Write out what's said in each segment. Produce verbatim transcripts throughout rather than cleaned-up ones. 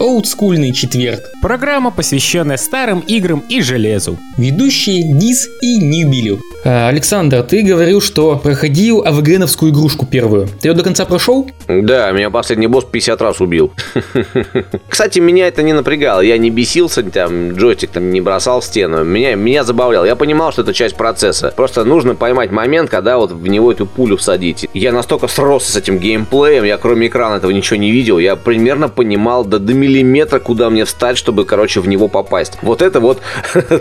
«Олдскульный четверг». Программа, посвященная старым играм и железу. Ведущие Диз и Ньюбилю. Александр, ты говорил, что проходил АВГновскую игрушку первую. Ты ее до конца прошел? Да, меня последний босс пятьдесят раз убил. Кстати, меня это не напрягало. Я не бесился, там, джойстик там не бросал в стену. Меня, меня забавляло. Я понимал, что это часть процесса. Просто нужно поймать момент, когда вот в него эту пулю всадите. Я настолько сросся с этим геймплеем, я кроме экрана этого ничего не видел. Я примерно понимал до, до миллиметра, куда мне встать, чтобы, короче, в него попасть. Вот это вот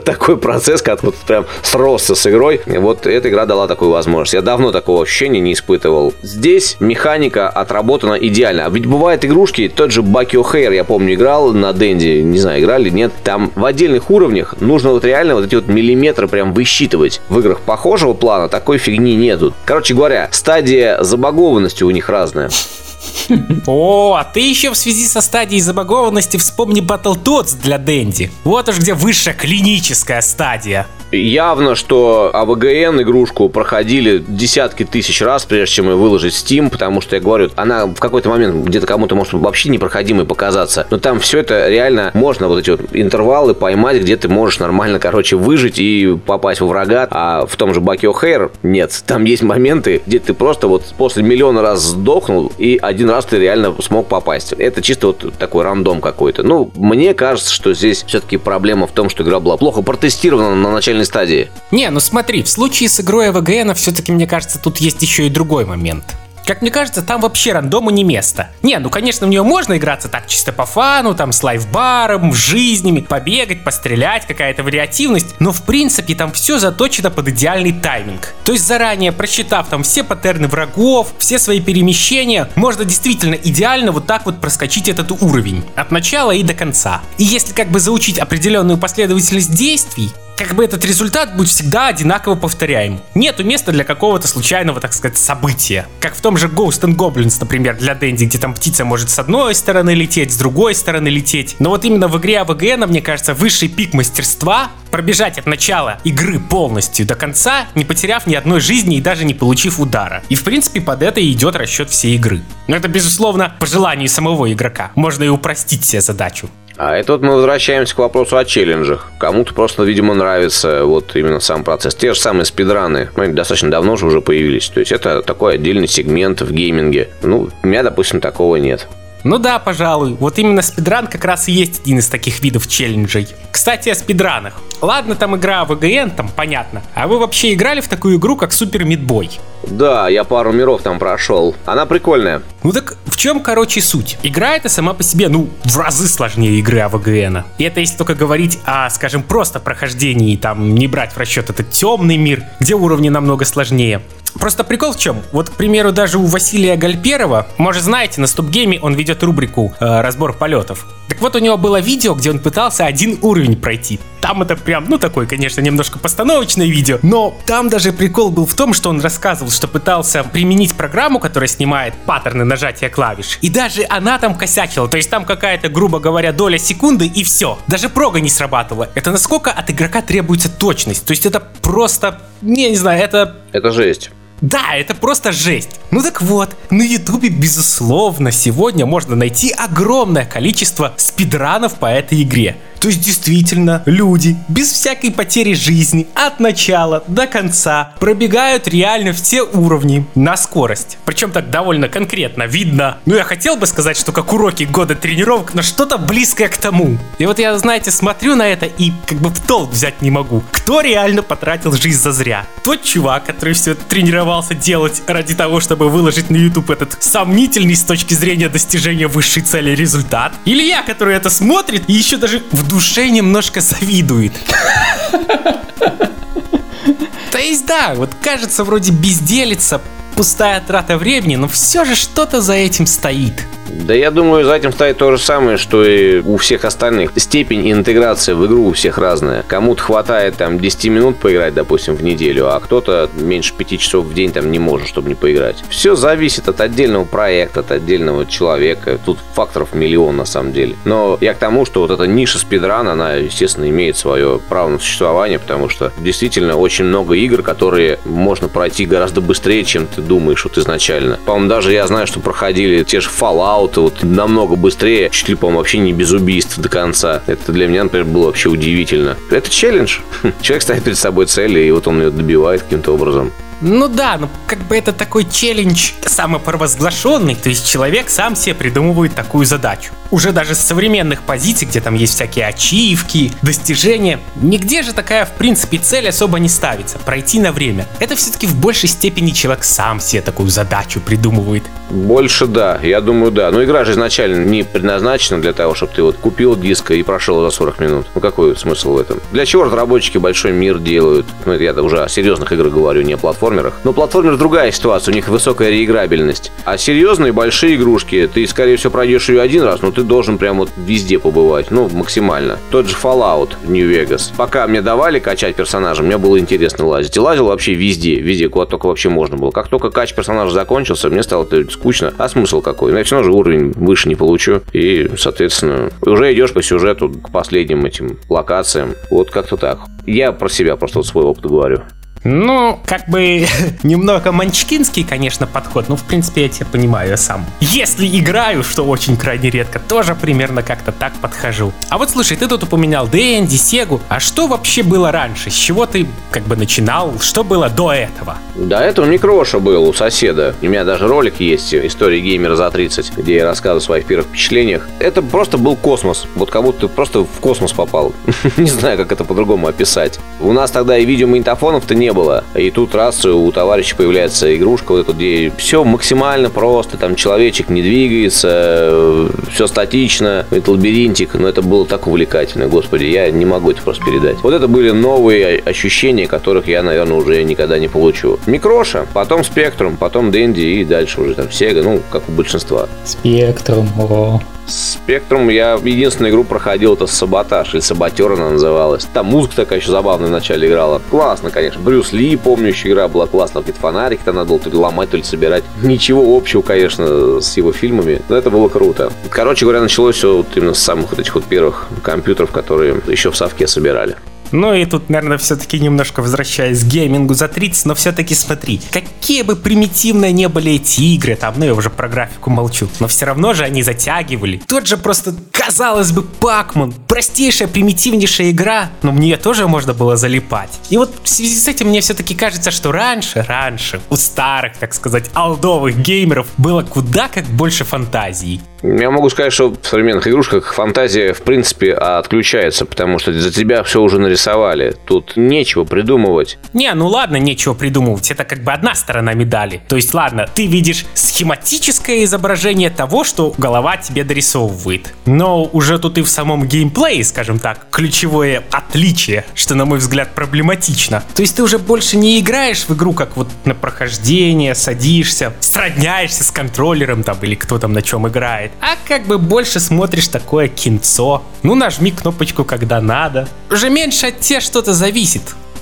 такой процесс, как вот прям сросся с игрой. Вот эта игра дала такую возможность. Я давно такого ощущения не испытывал. Здесь механика отработана идеально. Ведь бывают игрушки, тот же Bacchio Hair, я помню, играл на Dendy, не знаю, играли, нет. Там в отдельных уровнях нужно вот реально вот эти вот миллиметры прям высчитывать. В играх похожего плана такой фигни нету. Короче говоря, стадия забагованности у них разная. О, а ты еще в связи со стадией забагованности вспомни Battletoads для Dendy. Вот уж где высшая клиническая стадия. Явно, что АВГН игрушку проходили десятки тысяч раз, прежде чем ее выложить в Steam, потому что, я говорю, она в какой-то момент где-то кому-то может вообще непроходимой показаться. Но там все это реально можно вот эти вот интервалы поймать, где ты можешь нормально, короче, выжить и попасть во врага. А в том же Bacchio Hair нет. Там есть моменты, где ты просто вот после миллиона раз сдохнул и один раз ты реально смог попасть. Это чисто вот такой рандом какой-то. Ну, мне кажется, что здесь все-таки проблема в том, что игра была плохо протестирована на начальном стадии. Не, ну смотри, в случае с игрой АВГН все-таки, мне кажется, тут есть еще и другой момент. Как мне кажется, там вообще рандому не место. Не, ну конечно, в нее можно играться так чисто по фану, там с лайфбаром, жизнями, побегать, пострелять, какая-то вариативность, но в принципе там все заточено под идеальный тайминг. То есть заранее просчитав там все паттерны врагов, все свои перемещения, можно действительно идеально вот так вот проскочить этот уровень от начала и до конца. И если как бы заучить определенную последовательность действий, как бы этот результат будет всегда одинаково повторяем. Нету места для какого-то случайного, так сказать, события. Как в том же Ghost and Goblins, например, для Dendy, где там птица может с одной стороны лететь, с другой стороны лететь. Но вот именно в игре АВГН, мне кажется, высший пик мастерства — пробежать от начала игры полностью до конца, не потеряв ни одной жизни и даже не получив удара. И в принципе под это и идет расчет всей игры. Но это, безусловно, по желанию самого игрока. Можно и упростить себе задачу. А это вот мы возвращаемся к вопросу о челленджах. Кому-то просто, видимо, нравится вот именно сам процесс. Те же самые спидраны, ну, достаточно давно же уже появились. То есть это такой отдельный сегмент в гейминге. Ну, у меня, допустим, такого нет. Ну да, пожалуй, вот именно спидран как раз и есть один из таких видов челленджей. Кстати, о спидранах. Ладно, там игра АВГН, там понятно. А вы вообще играли в такую игру, как Super Meat Boy? Да, я пару миров там прошел. Она прикольная. Ну так в чем, короче, суть? Игра эта сама по себе, ну, в разы сложнее игры АВГНа. И это если только говорить о, скажем, просто прохождении, там, не брать в расчет этот темный мир, где уровни намного сложнее. Просто прикол в чем? Вот, к примеру, даже у Василия Гальперова, может, знаете, на СтопГейме он ведет рубрику э, «Разбор полетов». Так вот, у него было видео, где он пытался один уровень пройти. Там это прям, ну, такое, конечно, немножко постановочное видео, но там даже прикол был в том, что он рассказывал, что пытался применить программу, которая снимает паттерны нажатия клавиш, и даже она там косячила, то есть там какая-то, грубо говоря, доля секунды, и все. Даже прога не срабатывала. Это насколько от игрока требуется точность, то есть это просто, не, не знаю, это... Это жесть. Да, это просто жесть. Ну так вот, на Ютубе, безусловно, сегодня можно найти огромное количество спидранов по этой игре. То есть действительно, люди без всякой потери жизни от начала до конца пробегают реально все уровни на скорость. Причем так довольно конкретно видно. Ну я хотел бы сказать, что как уроки года тренировок, но что-то близкое к тому. И вот я, знаете, смотрю на это и как бы в толк взять не могу. Кто реально потратил жизнь зазря? Тот чувак, который все это тренировался делать ради того, чтобы выложить на YouTube этот сомнительный с точки зрения достижения высшей цели результат? Или я, который это смотрит и еще даже в душе немножко завидует. То есть да, вот кажется вроде безделица, пустая трата времени, но все же что-то за этим стоит. Да я думаю, за этим стоит то же самое, что и у всех остальных. Степень интеграции в игру у всех разная. Кому-то хватает там десять минут поиграть, допустим, в неделю, а кто-то меньше пяти часов в день там не может, чтобы не поиграть. Все зависит от отдельного проекта, от отдельного человека. Тут факторов миллион на самом деле. Но я к тому, что вот эта ниша спидран, она, естественно, имеет свое право на существование, потому что действительно очень много игр, которые можно пройти гораздо быстрее, чем ты думаешь вот изначально. По-моему, даже я знаю, что проходили те же Fallout, Fallout вот намного быстрее, чуть ли, по-моему, вообще не без убийств до конца. Это для меня, например, было вообще удивительно. Это челлендж. Человек ставит перед собой цель, и вот он ее добивает каким-то образом. Ну да, ну как бы это такой челлендж самопровозглашенный, то есть человек сам себе придумывает такую задачу. Уже даже с современных позиций, где там есть всякие ачивки, достижения, нигде же такая, в принципе, цель особо не ставится, пройти на время. Это все-таки в большей степени человек сам себе такую задачу придумывает. Больше да, я думаю, да. Но игра же изначально не предназначена для того, чтобы ты вот купил диск и прошел за сорок минут. Ну какой смысл в этом? Для чего разработчики большой мир делают? Ну это я-то уже о серьезных играх говорю, не о платформерах. Но платформер другая ситуация, у них высокая реиграбельность. А серьезные большие игрушки, ты, скорее всего, пройдешь ее один раз, но ты Ты должен прям вот везде побывать, ну, максимально. Тот же Fallout New Vegas. Пока мне давали качать персонажа, мне было интересно лазить. И лазил вообще везде, везде, куда только вообще можно было. Как только кач персонажа закончился, мне стало это скучно. А смысл какой? Я все равно же уровень выше не получу. И, соответственно, уже идешь по сюжету к последним этим локациям. Вот как-то так. Я про себя просто вот свой опыт говорю. Ну, как бы немного манчкинский, конечно, подход, но в принципе я тебя понимаю, я сам, если играю, что очень крайне редко, тоже примерно как-то так подхожу. А вот слушай, ты тут упоминал Dendy, Сегу, а что вообще было раньше? С чего ты как бы начинал? Что было до этого? До этого Микроша был у соседа. У меня даже ролик есть, история геймера за тридцать, где я рассказываю о своих первых впечатлениях. Это просто был космос, вот как будто ты просто в космос попал. Не знаю, как это по-другому описать. У нас тогда и видеомагнитофонов-то не было. И тут раз у товарища появляется игрушка, вот эта, где все максимально просто, там человечек не двигается, все статично, это лабиринтик, но это было так увлекательно, господи, я не могу это просто передать. Вот это были новые ощущения, которых я, наверное, уже никогда не получу. Микроша, потом Спектрум, потом Dendy и дальше уже там Сега, ну, как у большинства. Спектрум, о. Спектрум я единственную игру проходил, это Саботаж, или Саботер она называлась. Там музыка такая еще забавная вначале играла. Классно, конечно. Брюс Ли, помню, еще игра была классная. Какие-то фонарики там надо было то ли ломать, то ли собирать. Ничего общего, конечно, с его фильмами, но это было круто. Короче говоря, началось все вот именно с самых вот этих вот первых компьютеров, которые еще в совке собирали. Ну и тут, наверное, все-таки немножко возвращаясь к геймингу за тридцать, но все-таки смотри, какие бы примитивные не были эти игры, там, ну я уже про графику молчу, но все равно же они затягивали. Тот же просто, казалось бы, Пакман, простейшая, примитивнейшая игра, но мне тоже можно было залипать. И вот в связи с этим мне все-таки кажется, что раньше, раньше, у старых, так сказать, олдовых геймеров было куда как больше фантазии. Я могу сказать, что в современных игрушках фантазия, в принципе, отключается, потому что за тебя все уже нарисовали. Тут нечего придумывать. Не, ну ладно, нечего придумывать. Это как бы одна сторона медали. То есть, ладно, ты видишь схематическое изображение того, что голова тебе дорисовывает. Но уже тут и в самом геймплее, скажем так, ключевое отличие, что, на мой взгляд, проблематично. То есть ты уже больше не играешь в игру, как вот на прохождение, садишься, сродняешься с контроллером там, или кто там на чем играет. А как бы больше смотришь такое кинцо. Ну нажми кнопочку, когда надо. Уже меньше от тебя что-то зависит.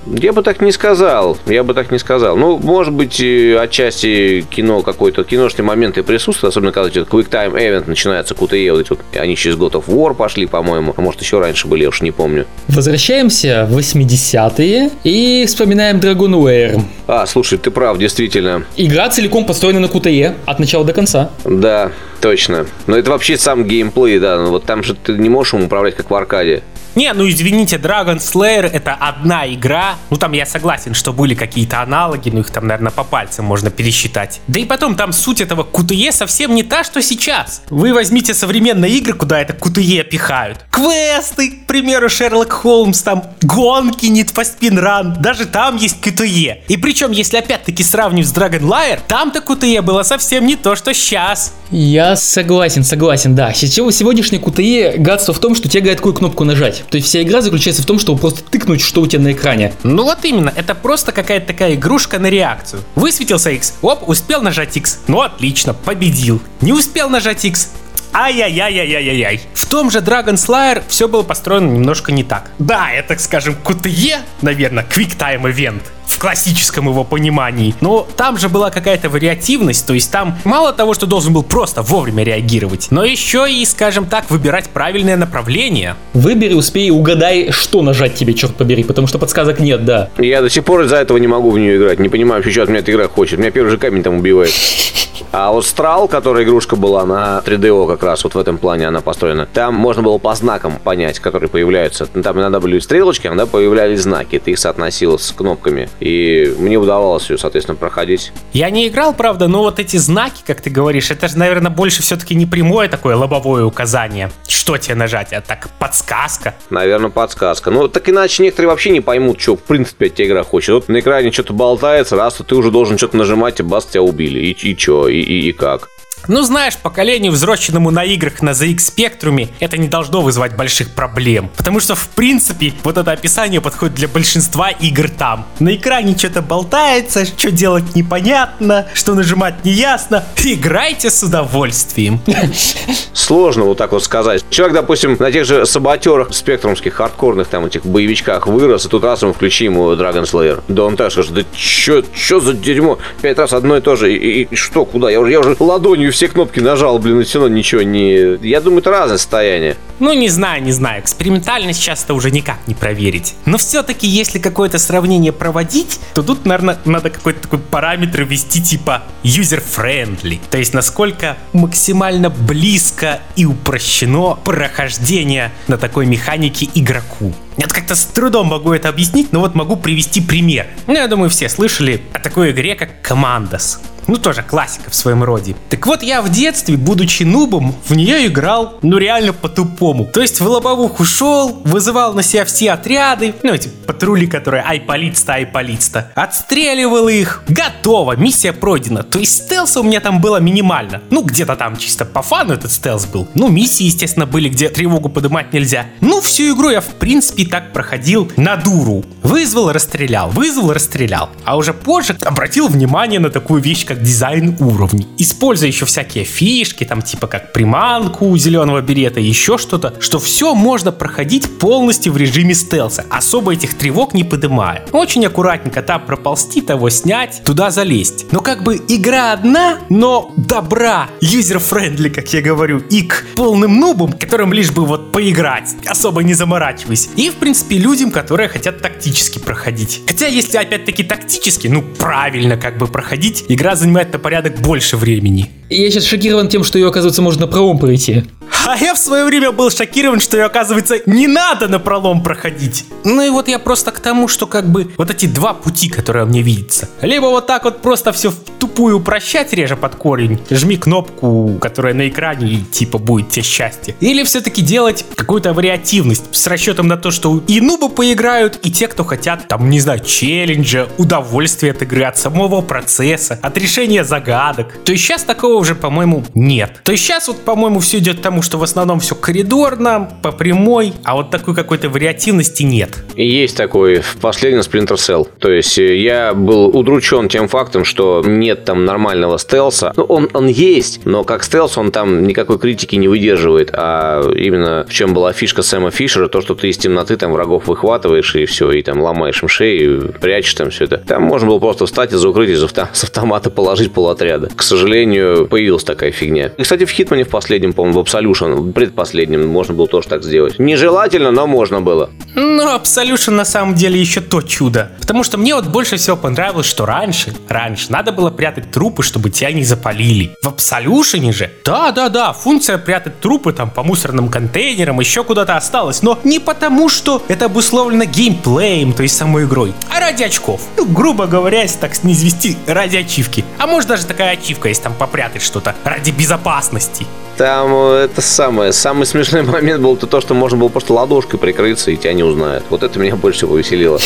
Я бы так не сказал, я бы так не сказал. Ну, может быть, отчасти кино какой-то, киношные моменты присутствуют, особенно когда этот Quick Time Event начинается, кью ти и, вот эти вот, они через God of War пошли, по-моему, а может еще раньше были, я уж не помню. Возвращаемся в восьмидесятые и вспоминаем Dragon Slayer. А, слушай, ты прав, действительно. Игра целиком построена на кью ти и, от начала до конца. Да, точно. Но это вообще сам геймплей, да, вот там же ты не можешь им управлять, как в аркаде. Не, ну извините, Dragon Slayer это одна игра. Ну там я согласен, что были какие-то аналоги, но их там, наверное, по пальцам можно пересчитать. Да и потом там суть этого кью ти и совсем не та, что сейчас. Вы возьмите современные игры, куда это кью ти и пихают. Квесты, к примеру, Шерлок Холмс, там гонки, Need for Speed Run, даже там есть кью ти и. И причем, если опять-таки сравнив с Dragon Slayer, там-то кью ти и было совсем не то, что сейчас. Я согласен, согласен, да. Сегодняшний кью ти и гадство в том, что тебе говорят, какую кнопку нажать. То есть вся игра заключается в том, чтобы просто тыкнуть, что у тебя на экране. Ну вот именно, это просто какая-то такая игрушка на реакцию. Высветился X, оп, успел нажать X, ну отлично, победил. Не успел нажать X, ай-яй-яй-яй-яй-яй. В том же Dragon Slayer все было построено немножко не так. Да, это, скажем, кью ти и, наверное, Quick Time Event. в классическом его понимании. Но там же была какая-то вариативность, то есть там мало того, что должен был просто вовремя реагировать, но еще и, скажем так, выбирать правильное направление. Выбери, успей, угадай, что нажать тебе, черт побери, потому что подсказок нет, да. Я до сих пор из-за этого не могу в нее играть, не понимаю, что от меня эта игра хочет, меня первый же камень там убивает. А вот Страл, которая игрушка была на три ди о как раз, вот в этом плане она построена, там можно было по знакам понять, которые появляются. Там иногда были стрелочки, иногда появлялись знаки, ты их соотносил с кнопками. И мне удавалось ее, соответственно, проходить. Я не играл, правда, но вот эти знаки, как ты говоришь, это же, наверное, больше все-таки не прямое такое лобовое указание, что тебе нажать, а так подсказка. Наверное, подсказка. Ну, так иначе некоторые вообще не поймут, что в принципе от тебя игра хочет. Вот на экране что-то болтается, раз, то ты уже должен что-то нажимать, и бас, тебя убили. И, и что, и, и, и как? Ну, знаешь, поколению, взросшему на играх на зет икс Спектруме, это не должно вызывать больших проблем. Потому что, в принципе, вот это описание подходит для большинства игр там. На экране что-то болтается, что делать непонятно, что нажимать неясно. Играйте с удовольствием. Сложно вот так вот сказать. Человек, допустим, на тех же саботерах спектрумских, хардкорных там этих боевичках вырос, и тут раз ему включи ему Dragon Slayer. Да он так скажет, да чё, чё за дерьмо? Пять раз одно и то же, и, и, и что, куда? Я уже, я уже ладонью все кнопки нажал, блин, и все равно ничего не... Я думаю, это разное состояние. Ну, не знаю, не знаю. Экспериментально сейчас-то уже никак не проверить. Но все-таки, если какое-то сравнение проводить, то тут, наверное, надо какой-то такой параметр ввести, типа user-friendly. То есть, насколько максимально близко и упрощено прохождение на такой механике игроку. Я как-то с трудом могу это объяснить, но вот могу привести пример. Ну, я думаю, все слышали о такой игре, как Командос. Ну, тоже классика в своем роде. Так вот, я в детстве, будучи нубом, в нее играл, ну, реально по-тупому. То есть в лобовуху шел, вызывал на себя все отряды, ну, эти патрули, которые ай полиц-то, ай полиц-то. Отстреливал их. Готово, миссия пройдена. То есть стелса у меня там было минимально. Ну, где-то там чисто по фану этот стелс был. Ну, миссии, естественно, были, где тревогу поднимать нельзя. Ну, всю игру я, в принципе, так проходил на дуру. Вызвал, расстрелял, вызвал, расстрелял. А уже позже обратил внимание на такую вещь, как дизайн уровней, используя еще всякие фишки, там типа как приманку зеленого берета, еще что-то, что все можно проходить полностью в режиме стелса, особо этих тревог не подымая. Очень аккуратненько там проползти, того снять, туда залезть. Но как бы игра одна, но добра, юзер-френдли, как я говорю, и к полным нубам, которым лишь бы вот поиграть, особо не заморачиваясь, и в принципе людям, которые хотят тактически проходить. Хотя если опять-таки тактически, ну правильно как бы проходить, игра за занимает на порядок больше времени. Я сейчас шокирован тем, что ее, оказывается, можно напролом пройти. А я в свое время был шокирован, что ее, оказывается, не надо напролом проходить. Ну и вот я просто к тому, что как бы вот эти два пути, которые мне видятся. Либо вот так вот просто все в тупую упрощать, реже под корень, жми кнопку, которая на экране, и типа будет тебе счастье. Или все-таки делать какую-то вариативность с расчетом на то, что и нубы поиграют, и те, кто хотят, там, не знаю, челленджа, удовольствия от игры, от самого процесса, от решения загадок. То есть сейчас такого уже, по-моему, нет. То есть сейчас вот, по-моему, все идет к тому, что в основном все коридорно, по прямой, а вот такой какой-то вариативности нет. Есть такой в последнем Splinter Cell. То есть я был удручен тем фактом, что нет там нормального стелса. Ну, он, он есть, но как стелс он там никакой критики не выдерживает. А именно в чем была фишка Сэма Фишера, то, что ты из темноты там врагов выхватываешь и все, и там ломаешь им шею, и прячешь там все это. Там можно было просто встать из укрытия, из авто, с автомата положить полотряда. К сожалению, появилась такая фигня. И, кстати, в Хитмане в последнем, по-моему, в Absolution, в предпоследнем, можно было тоже так сделать. Нежелательно, но можно было. Ну, Absolution на самом деле еще то чудо. Потому что мне вот больше всего понравилось, что раньше, раньше надо было прятать трупы, чтобы тебя не запалили. В Absolution же, да-да-да, функция прятать трупы там по мусорным контейнерам еще куда-то осталась, но не потому, что это обусловлено геймплеем, то есть самой игрой, а ради очков. Ну, грубо говоря, если так не извести, ради ачивки. А может даже такая ачивка, если там попрятать что-то ради безопасности. Там это самое, самый смешной момент был то, что можно было просто ладошкой прикрыться, и тебя не узнают. Вот это меня больше всего веселило.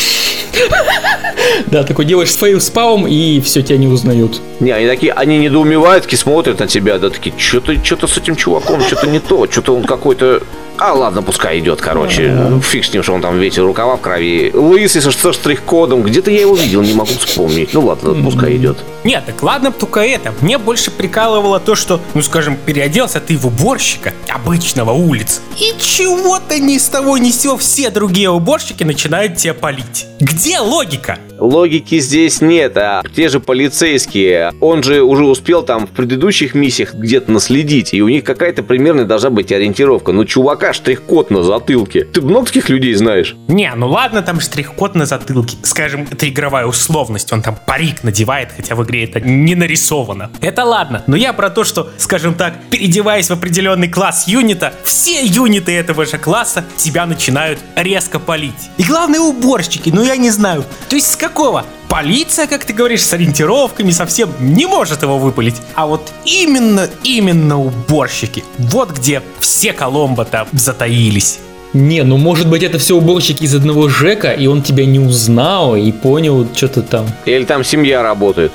Да, такой делаешь фейл спаум, и все, тебя не узнают. Не, они такие, они недоумевают, такие смотрят на тебя, да такие, что-то с этим чуваком, что-то не то, что-то он какой-то... А ладно, пускай идет, короче. Фиг с ним, что он там весь рукава в крови. Лысый со штрих-кодом. Где-то я его видел, не могу вспомнить. Ну ладно, пускай идет. Нет, так ладно только это. Мне больше прикалывало то, что, ну скажем, переоделся ты в уборщика обычного улиц. И чего-то ни с того ни с сего все другие уборщики начинают тебя палить. Где логика? Логики здесь нет, а те же полицейские, он же уже успел там в предыдущих миссиях где-то наследить, и у них какая-то примерная должна быть ориентировка. Ну, чувака, штрих-код на затылке. Ты много таких людей знаешь? Не, ну ладно, там штрих-код на затылке. Скажем, это игровая условность, он там парик надевает, хотя в игре это не нарисовано. Это ладно, но я про то, что, скажем так, переодеваясь в определенный класс юнита, все юниты этого же класса тебя начинают резко палить. И главное, уборщики, ну я не знаю, то есть с какого? Полиция, как ты говоришь, с ориентировками совсем не может его выпалить. А вот именно, именно уборщики. Вот где все Коломбо-то затаились. Не, ну может быть это все уборщики из одного ЖЭКа, и он тебя не узнал и понял, что ты там. Или там семья работает.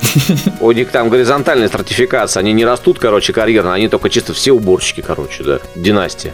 У них там горизонтальная стратификация, они не растут, короче, карьерно, они только чисто все уборщики, короче, да, династия.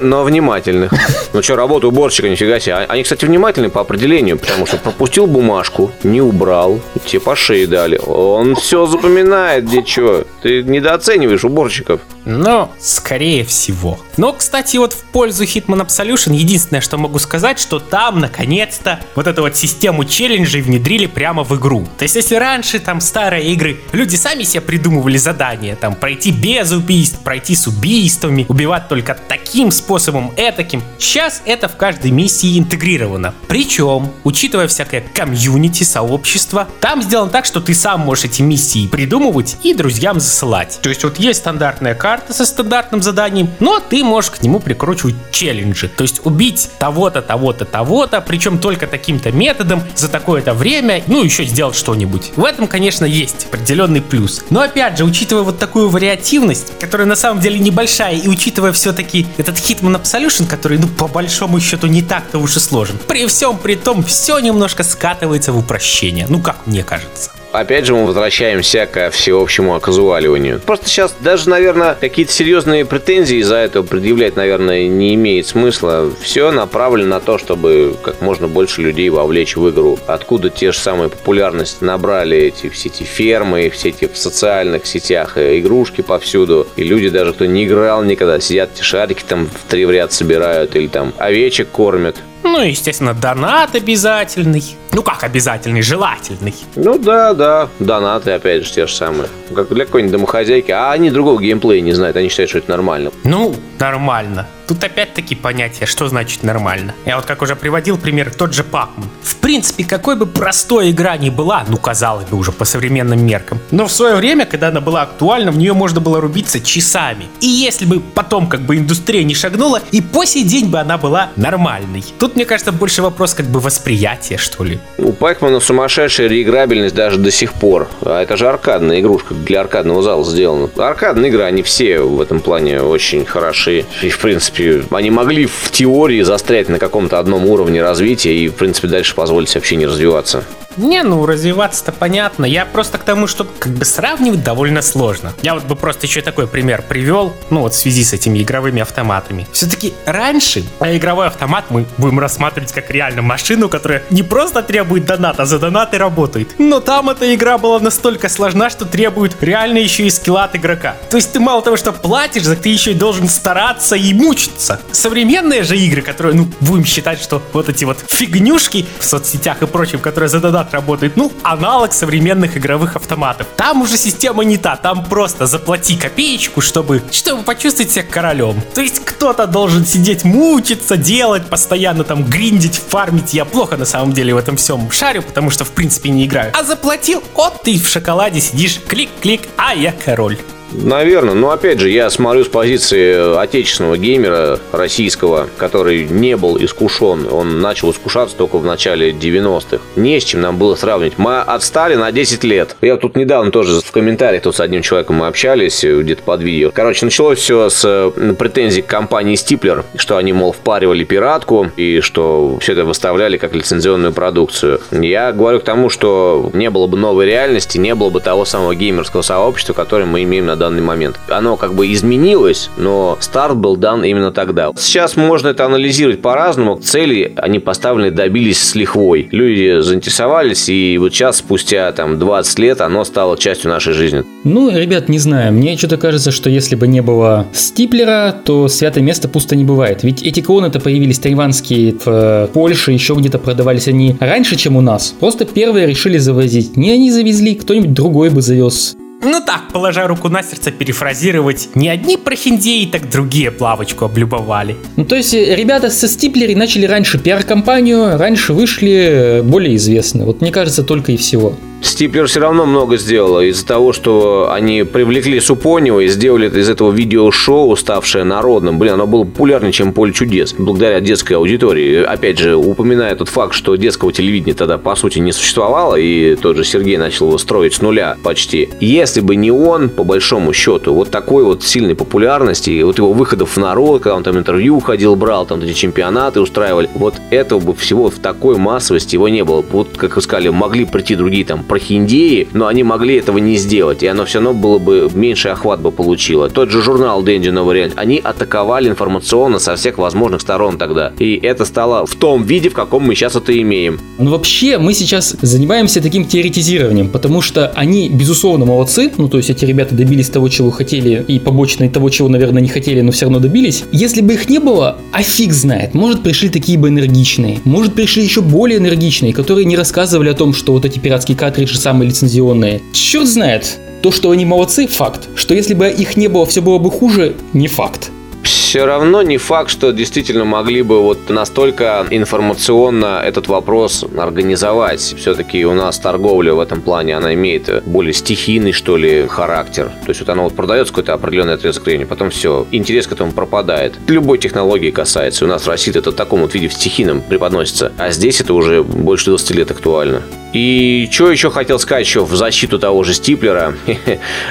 Но внимательных. Ну что, работа уборщика, нифига себе. Они, кстати, внимательны по определению, потому что пропустил бумажку, не убрал, тебе по шее дали. Он все запоминает, где что. Ты недооцениваешь уборщиков. Ну, скорее всего. Но, кстати, вот в пользу Hitman Absolution единственное, что могу сказать, что там, наконец-то, вот эту вот систему челленджей внедрили прямо в игру. То есть, если раньше, там, старые игры, люди сами себе придумывали задания, там, пройти без убийств, пройти с убийствами, убивать только таким способом, этаким, сейчас это в каждой миссии интегрировано. Причем, учитывая всякое комьюнити, сообщество, там сделано так, что ты сам можешь эти миссии придумывать и друзьям засылать. То есть, вот есть стандартная карта, карта со стандартным заданием, но ты можешь к нему прикручивать челленджи. То есть убить того-то, того-то, того-то, причем только таким-то методом, за такое-то время, ну еще сделать что-нибудь. В этом, конечно, есть определенный плюс. Но опять же, учитывая вот такую вариативность, которая на самом деле небольшая, и учитывая все-таки этот Hitman Absolution, который, ну, по большому счету не так-то уж и сложен, при всем при том, все немножко скатывается в упрощение. Ну, как мне кажется. Опять же мы возвращаемся ко всеобщему оказуаливанию. Просто сейчас даже, наверное, какие-то серьезные претензии из-за этого предъявлять, наверное, не имеет смысла. Все направлено на то, чтобы как можно больше людей вовлечь в игру. Откуда те же самые популярности набрали эти все эти фермы, все эти в социальных сетях игрушки повсюду. И люди, даже кто не играл никогда, сидят, шарики там в три в ряд собирают или там овечек кормят. Ну, естественно, донат обязательный. Ну, как обязательный, желательный. Ну, да, да, донаты, опять же, те же самые. Как для какой-нибудь домохозяйки. А они другого геймплея не знают, они считают, что это нормально. Ну, нормально. Тут опять-таки понятие, что значит нормально. Я вот как уже приводил пример, тот же Пакман. В принципе, какой бы простой игра ни была, ну, казалось бы, уже по современным меркам, но в свое время, когда она была актуальна, в нее можно было рубиться часами. И если бы потом как бы индустрия не шагнула, и по сей день бы она была нормальной. Тут, мне кажется, больше вопрос как бы восприятия, что ли. У Пакмана сумасшедшая реиграбельность даже до сих пор. А это же аркадная игрушка, для аркадного зала сделана. Аркадные игры, они все в этом плане очень хороши. И, в принципе, они могли в теории застрять на каком-то одном уровне развития и, в принципе, дальше позволить вообще не развиваться. Не, ну развиваться-то понятно. Я просто к тому, что как бы сравнивать довольно сложно. Я вот бы просто еще такой пример привел, ну вот в связи с этими игровыми автоматами. Все-таки раньше игровой автомат мы будем рассматривать как реально машину, которая не просто требует доната, а за донаты работает. Но там эта игра была настолько сложна, что требует реально еще и скилла от игрока. То есть ты мало того, что платишь, так ты еще и должен стараться и мучиться. Современные же игры, которые, ну, будем считать, что вот эти вот фигнюшки в соцсетях и прочем, которые за донат работает, ну, аналог современных игровых автоматов. Там уже система не та, там просто заплати копеечку, чтобы, чтобы почувствовать себя королем. То есть кто-то должен сидеть, мучиться, делать, постоянно там гриндить, фармить. Я плохо на самом деле в этом всем шарю, потому что в принципе не играю. А заплатил, вот ты в шоколаде сидишь, клик-клик, а я король. Наверное, но опять же, я смотрю с позиции отечественного геймера российского, который не был искушен. Он начал искушаться только в начале девяностых. Не с чем нам было сравнивать. Мы отстали на десять лет. Я тут недавно тоже в комментариях тут с одним человеком мы общались, где-то под видео. Короче, началось все с претензий к компании «Степлер», что они, мол, впаривали пиратку и что все это выставляли как лицензионную продукцию. Я говорю к тому, что не было бы новой реальности, не было бы того самого геймерского сообщества, которое мы имеем на данный момент. Оно как бы изменилось, но старт был дан именно тогда. Сейчас можно это анализировать по-разному. Цели, они поставлены, добились с лихвой. Люди заинтересовались, и вот сейчас, спустя там двадцать лет, оно стало частью нашей жизни. Ну, ребят, не знаю. Мне что-то кажется, что если бы не было Степлера, то святое место пусто не бывает. Ведь эти клоны-то появились тайванские в Польше, еще где-то продавались они раньше, чем у нас. Просто первые решили завозить. Не они завезли, кто-нибудь другой бы завез. Ну так, положа руку на сердце, перефразировать, не одни прохиндеи, так другие плавочку облюбовали. Ну то есть ребята со Степлера начали раньше пиар-компанию, раньше вышли более известны. Вот мне кажется, только и всего. Степлер все равно много сделала из-за того, что они привлекли Супонева и сделали из этого видеошоу, ставшее народным. Блин, оно было популярнее, чем «Поле чудес», благодаря детской аудитории. Опять же, упоминая тот факт, что детского телевидения тогда, по сути, не существовало, и тот же Сергей начал его строить с нуля почти. Если бы не он, по большому счету, вот такой вот сильной популярности, и вот его выходов в народ, когда он там интервью ходил, брал, там эти чемпионаты устраивали, вот этого бы всего в такой массовости его не было. Вот, как вы сказали, могли прийти другие там прохиндеи, но они могли этого не сделать, и оно все равно было бы, меньший охват бы получило. Тот же журнал «Денди» новый вариант, они атаковали информационно со всех возможных сторон тогда, и это стало в том виде, в каком мы сейчас это имеем. Ну вообще, мы сейчас занимаемся таким теоретизированием, потому что они, безусловно, молодцы, ну то есть эти ребята добились того, чего хотели, и побочно того, чего, наверное, не хотели, но все равно добились. Если бы их не было, а фиг знает, может пришли такие бы энергичные, может пришли еще более энергичные, которые не рассказывали о том, что вот эти пиратские кадры же самые лицензионные. Черт знает. То, что они молодцы, факт. Что если бы их не было, все было бы хуже, не факт. Все равно не факт, что действительно могли бы вот настолько информационно этот вопрос организовать. Все-таки у нас торговля в этом плане, она имеет более стихийный, что ли, характер. То есть вот она вот продается какой-то определенный отрезок времени, потом все, интерес к этому пропадает. Любой технологии касается. У нас в России это в таком вот виде, в стихийном преподносится. А здесь это уже больше двадцати лет актуально. И что еще хотел сказать еще в защиту того же Степлера.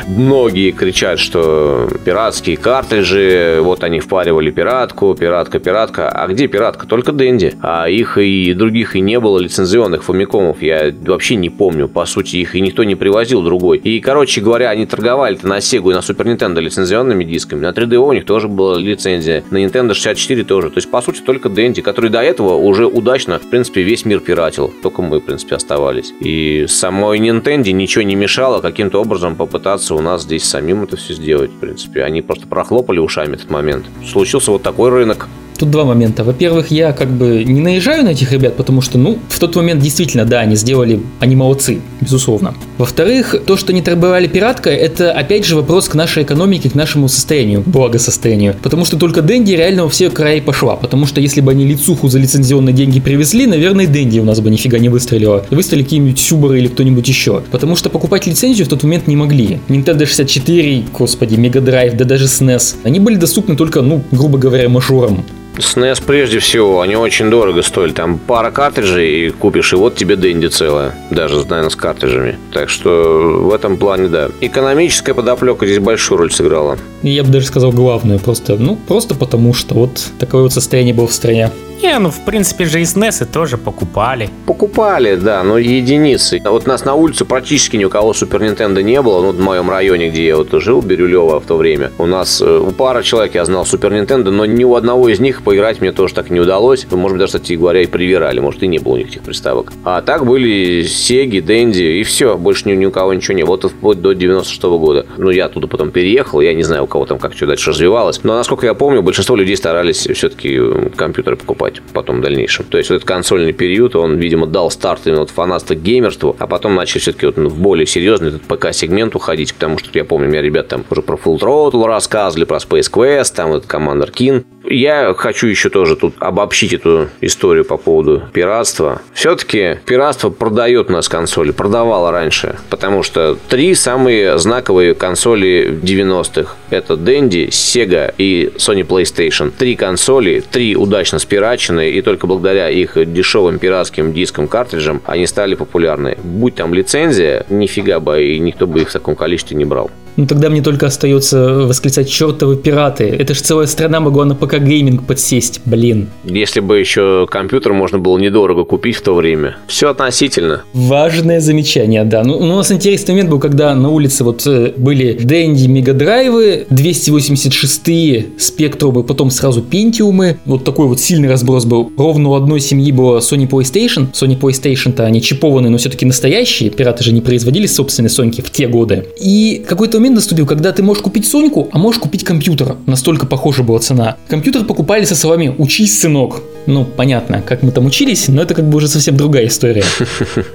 Многие кричат, что пиратские картриджи, вот они впаривали пиратку, пиратка, пиратка. А где пиратка? Только Dendy. А их и других и не было лицензионных фамикомов. Я вообще не помню. По сути, их и никто не привозил другой. И, короче говоря, они торговали-то на Сегу и на Super Nintendo лицензионными дисками. На три дэ о у них тоже была лицензия. На Nintendo шестьдесят четыре тоже. То есть, по сути, только Dendy, который до этого уже удачно, в принципе, весь мир пиратил. Только мы, в принципе, оставались. И самой Nintendo ничего не мешало каким-то образом попытаться у нас здесь самим это все сделать, в принципе. Они просто прохлопали ушами этот момент. Случился вот такой рынок. Тут два момента. Во-первых, я как бы не наезжаю на этих ребят, потому что, ну, в тот момент действительно, да, они сделали, они молодцы, безусловно. Во-вторых, то, что не торговали пираткой, это, опять же, вопрос к нашей экономике, к нашему состоянию, благосостоянию. Потому что только Dendy реально во все края пошла. Потому что если бы они лицуху за лицензионные деньги привезли, наверное, Dendy у нас бы нифига не выстрелила. Выстрелили какие-нибудь Сюбары или кто-нибудь еще. Потому что покупать лицензию в тот момент не могли. Nintendo шестьдесят четыре, господи, Mega Drive, да даже эс эн и эс. Они были доступны только, ну, грубо говоря, мажорам. эс эн и эс прежде всего, они очень дорого стоили. Там пара картриджей и купишь, и вот тебе Dendy целая. Даже, наверное, с картриджами. Так что в этом плане, да. Экономическая подоплека здесь большую роль сыграла. Я бы даже сказал главную. Просто, ну, просто потому, что вот такое вот состояние было в стране. Не, ну, в принципе же и эс эн и эс тоже покупали. Покупали, да, но единицы. Вот нас на улице практически ни у кого Супер Нинтендо не было. Ну, в моем районе, где я вот жил, Бирюлево, в то время. У нас у пары человек я знал Супер Нинтендо, но ни у одного из них поиграть мне тоже так не удалось. Может быть, даже, кстати говоря, и привирали. Может, и не было у них этих приставок. А так были Сеги, Dendy и все. Больше ни, ни у кого ничего не было. Вот вплоть до девяносто шестого года. Ну, я оттуда потом переехал. Я не знаю, у кого там как что дальше развивалось. Но, насколько я помню, большинство людей старались все-таки компьютеры покупать потом в дальнейшем. То есть, вот этот консольный период, он, видимо, дал старт именно вот фанатско-геймерству, а потом начали все-таки вот в более серьезный этот ПК-сегмент уходить, потому что, я помню, у меня ребята там уже про Full Throttle рассказывали, про Space Quest, там вот Commander Keen. Я хочу еще тоже тут обобщить эту историю по поводу пиратства. Все-таки пиратство продает у нас консоли, продавало раньше, потому что три самые знаковые консоли девяностых. Это Dendy, Sega и Sony PlayStation. Три консоли, три удачно спираченные, и только благодаря их дешевым пиратским дискам, картриджам они стали популярны. Будь там лицензия, нифига бы, и никто бы их в таком количестве не брал. Ну тогда мне только остается восклицать: чертовы пираты. Это же целая страна могла на ПК гейминг подсесть, блин. Если бы еще компьютер можно было недорого купить в то время. Все относительно. Важное замечание, да. Ну, у нас интересный момент был, когда на улице вот э, были Dendy, мегадрайвы, двести восемьдесят шестые, спектрумы, потом сразу пентиумы. Вот такой вот сильный разброс был. Ровно у одной семьи была Sony PlayStation. Sony PlayStation-то они чипованные, но все-таки настоящие. Пираты же не производили собственные Соньки в те годы. И какой-то момент наступил, когда ты можешь купить Соньку, а можешь купить компьютер. Настолько похожа была цена. Компьютер покупали со словами: учись, сынок. Ну, понятно, как мы там учились, но это как бы уже совсем другая история.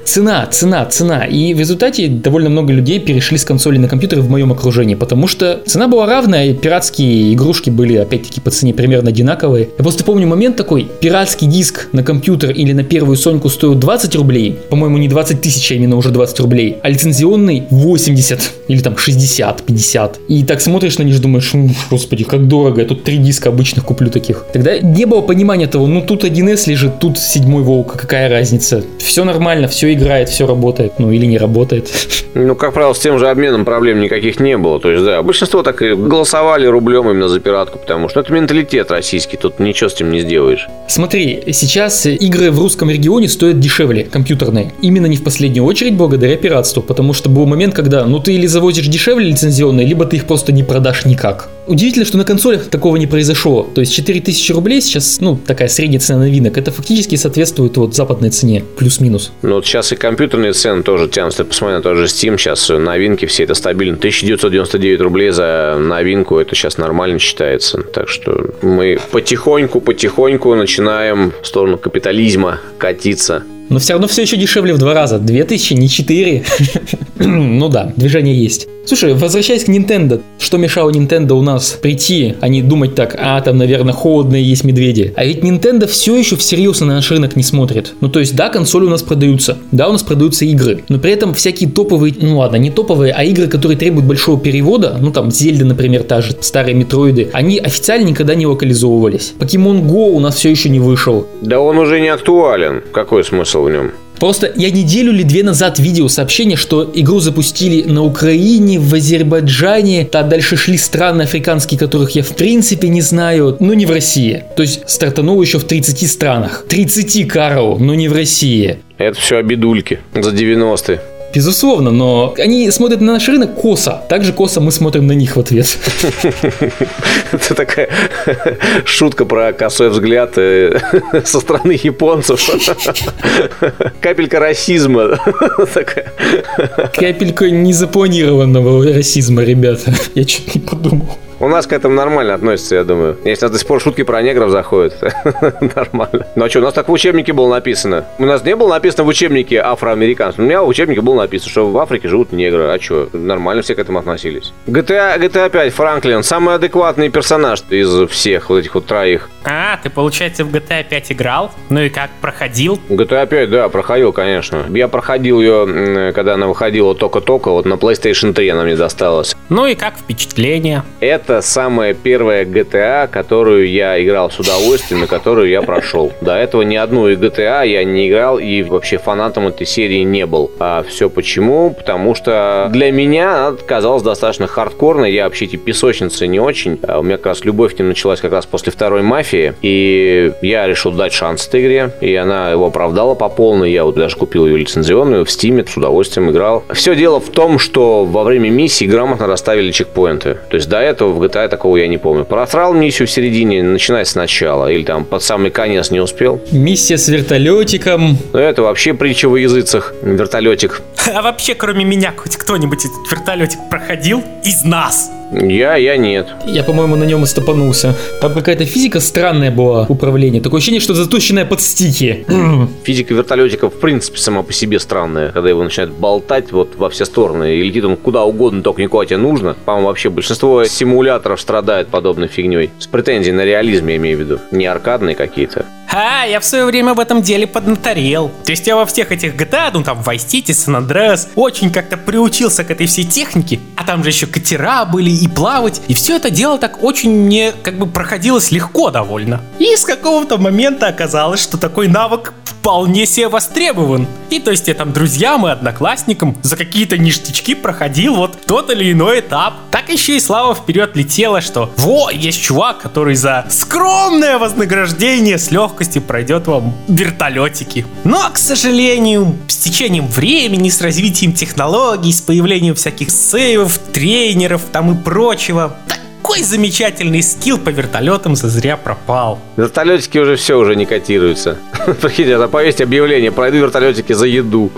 Цена, цена, цена. И в результате довольно много людей перешли с консолей на компьютеры в моем окружении, потому что цена была равная, и пиратские игрушки были, опять-таки, по цене примерно одинаковые. Я просто помню момент такой: пиратский диск на компьютер или на первую Соньку стоил двадцать рублей, по-моему, не двадцать тысяч, а именно уже двадцать рублей, а лицензионный восемьдесят или там шестьдесят, пятьдесят. И так смотришь на них, думаешь: господи, как дорого, я тут три диска обычных куплю таких. Тогда не было понимания того: ну тут один эс лежит, тут седьмой волк, какая разница? Все нормально, все играет, все работает, ну или не работает. Ну, как правило, с тем же обменом проблем никаких не было. То есть, да, большинство так и голосовали рублем именно за пиратку, потому что это менталитет российский, тут ничего с этим не сделаешь. Смотри, сейчас игры в русском регионе стоят дешевле, компьютерные. Именно не в последнюю очередь благодаря пиратству, потому что был момент, когда, ну ты или завозишь дешевле лицензионные, либо ты их просто не продашь никак. Удивительно, что на консолях такого не произошло. То есть четыре тысячи рублей сейчас, ну, такая средняя цена новинок, это фактически соответствует вот западной цене, плюс-минус. Ну, вот сейчас и компьютерные цены тоже тянутся. Посмотри на тот же Steam, сейчас новинки все это стабильно. тысяча девятьсот девяносто девять рублей за новинку, это сейчас нормально считается. Так что мы потихоньку-потихоньку начинаем в сторону капитализма катиться. Но все равно все еще дешевле в два раза. две тысячи, не четыре. Ну да, движение есть. Слушай, возвращаясь к Nintendo, что мешало Nintendo у нас прийти, а не думать так: а, там, наверное, холодные есть медведи. А ведь Nintendo все еще всерьез на наш рынок не смотрит. Ну то есть, да, консоли у нас продаются, да, у нас продаются игры, но при этом всякие топовые, ну ладно, не топовые, а игры, которые требуют большого перевода, ну там Зельда, например, та же, старые Метроиды, они официально никогда не локализовывались. Pokemon Go у нас все еще не вышел. Да он уже не актуален, какой смысл в нем? Просто я неделю или две назад видел сообщение, что игру запустили на Украине, в Азербайджане, а дальше шли страны африканские, которых я в принципе не знаю, но не в России. То есть стартануло еще в тридцати странах. тридцать, Карл, но не в России. Это все обидульки за девяностые. Безусловно, но они смотрят на наш рынок косо. Также косо мы смотрим на них в ответ. Это такая шутка про косой взгляд со стороны японцев. Капелька расизма. Капелька незапланированного расизма, ребята. Я чуть не подумал. У нас к этому нормально относятся, я думаю. Если у нас до сих пор шутки про негров заходят, нормально. Ну а что, у нас так в учебнике было написано. У нас не было написано в учебнике афроамериканцев. У меня в учебнике было написано, что в Африке живут негры. А что, нормально все к этому относились. джи ти эй пять, Франклин, самый адекватный персонаж из всех вот этих вот троих. А, ты, получается, в джи ти эй пять играл? Ну и как, проходил? джи ти эй пять, да, проходил, конечно. Я проходил ее, когда она выходила только-только, вот на PlayStation три она мне досталась. Ну и как впечатление? Это Это самая первая джи ти эй, которую я играл с удовольствием, на которую я прошел. До этого ни одну джи ти эй я не играл и вообще фанатом этой серии не был. А все почему? Потому что для меня она казалась достаточно хардкорной. Я вообще эти песочницы не очень. У меня как раз любовь к ним началась как раз после второй мафии. И я решил дать шанс этой игре. И она его оправдала по полной. Я вот даже купил ее лицензионную в Steam, с удовольствием играл. Все дело в том, что во время миссии грамотно расставили чекпоинты. То есть до этого в джи ти эй такого я не помню. Просрал миссию в середине, начинай сначала. Или там под самый конец не успел. Миссия с вертолетиком. Ну это вообще притча во языцах. Вертолетик. А вообще, кроме меня, хоть кто-нибудь этот вертолетик проходил из нас? Я, я нет. Я, по-моему, на нем и стопанулся. Там какая-то физика странная была, управление. Такое ощущение, что заточенное под стики. Физика вертолетика, в принципе, сама по себе странная. Когда его начинает болтать вот во все стороны, и летит он куда угодно, только никуда тебе нужно. По-моему, вообще большинство симуляторов страдает подобной фигней. С претензией на реализм, я имею в виду. Не аркадные какие-то. А, я в свое время в этом деле поднаторел. То есть я во всех этих джи ти эй, ну там Vice City, San Andreas, очень как-то приучился к этой всей технике. А там же еще катера были и плавать. И все это дело так очень мне как бы проходилось легко довольно. И с какого-то момента оказалось, что такой навык вполне себе востребован. И то есть я там друзьям и одноклассникам за какие-то ништячки проходил вот тот или иной этап. Так еще и слава вперед летела, что во, есть чувак, который за скромное вознаграждение с легкостью пройдет вам вертолетики. Но, к сожалению, с течением времени, с развитием технологий, с появлением всяких сейвов, тренеров там и прочего, такой замечательный скилл по вертолетам зазря пропал. Вертолетики уже все, уже не котируются. Приходите, а повесить объявление, пройду вертолетики за еду.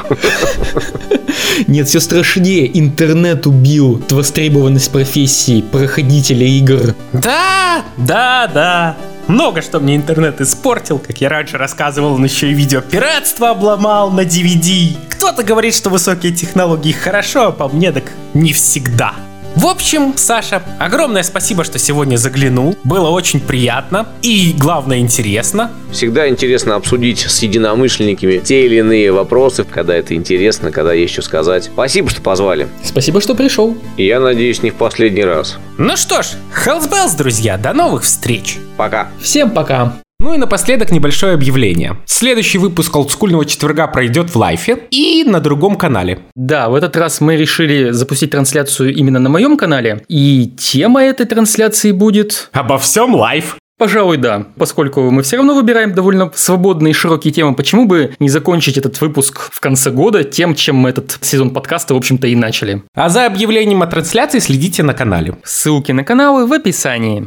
Нет, все страшнее. Интернет убил востребованность профессии проходителя игр. Да, да, да. Много что мне интернет испортил, как я раньше рассказывал, он еще и видеопиратство обломал на ди ви ди. Кто-то говорит, что высокие технологии хорошо, а по мне так не всегда. В общем, Саша, огромное спасибо, что сегодня заглянул. Было очень приятно и, главное, интересно. Всегда интересно обсудить с единомышленниками те или иные вопросы, когда это интересно, когда есть что сказать. Спасибо, что позвали. Спасибо, что пришел. И я надеюсь, не в последний раз. Ну что ж, Hellsbells, друзья, до новых встреч. Пока. Всем пока. Ну и напоследок небольшое объявление. Следующий выпуск «Олдскульного четверга» пройдет в лайфе и на другом канале. Да, в этот раз мы решили запустить трансляцию именно на моем канале. И тема этой трансляции будет... Обо всем лайф. Пожалуй, да. Поскольку мы все равно выбираем довольно свободные и широкие темы, почему бы не закончить этот выпуск в конце года тем, чем мы этот сезон подкаста, в общем-то, и начали. А за объявлением о трансляции следите на канале. Ссылки на каналы в описании.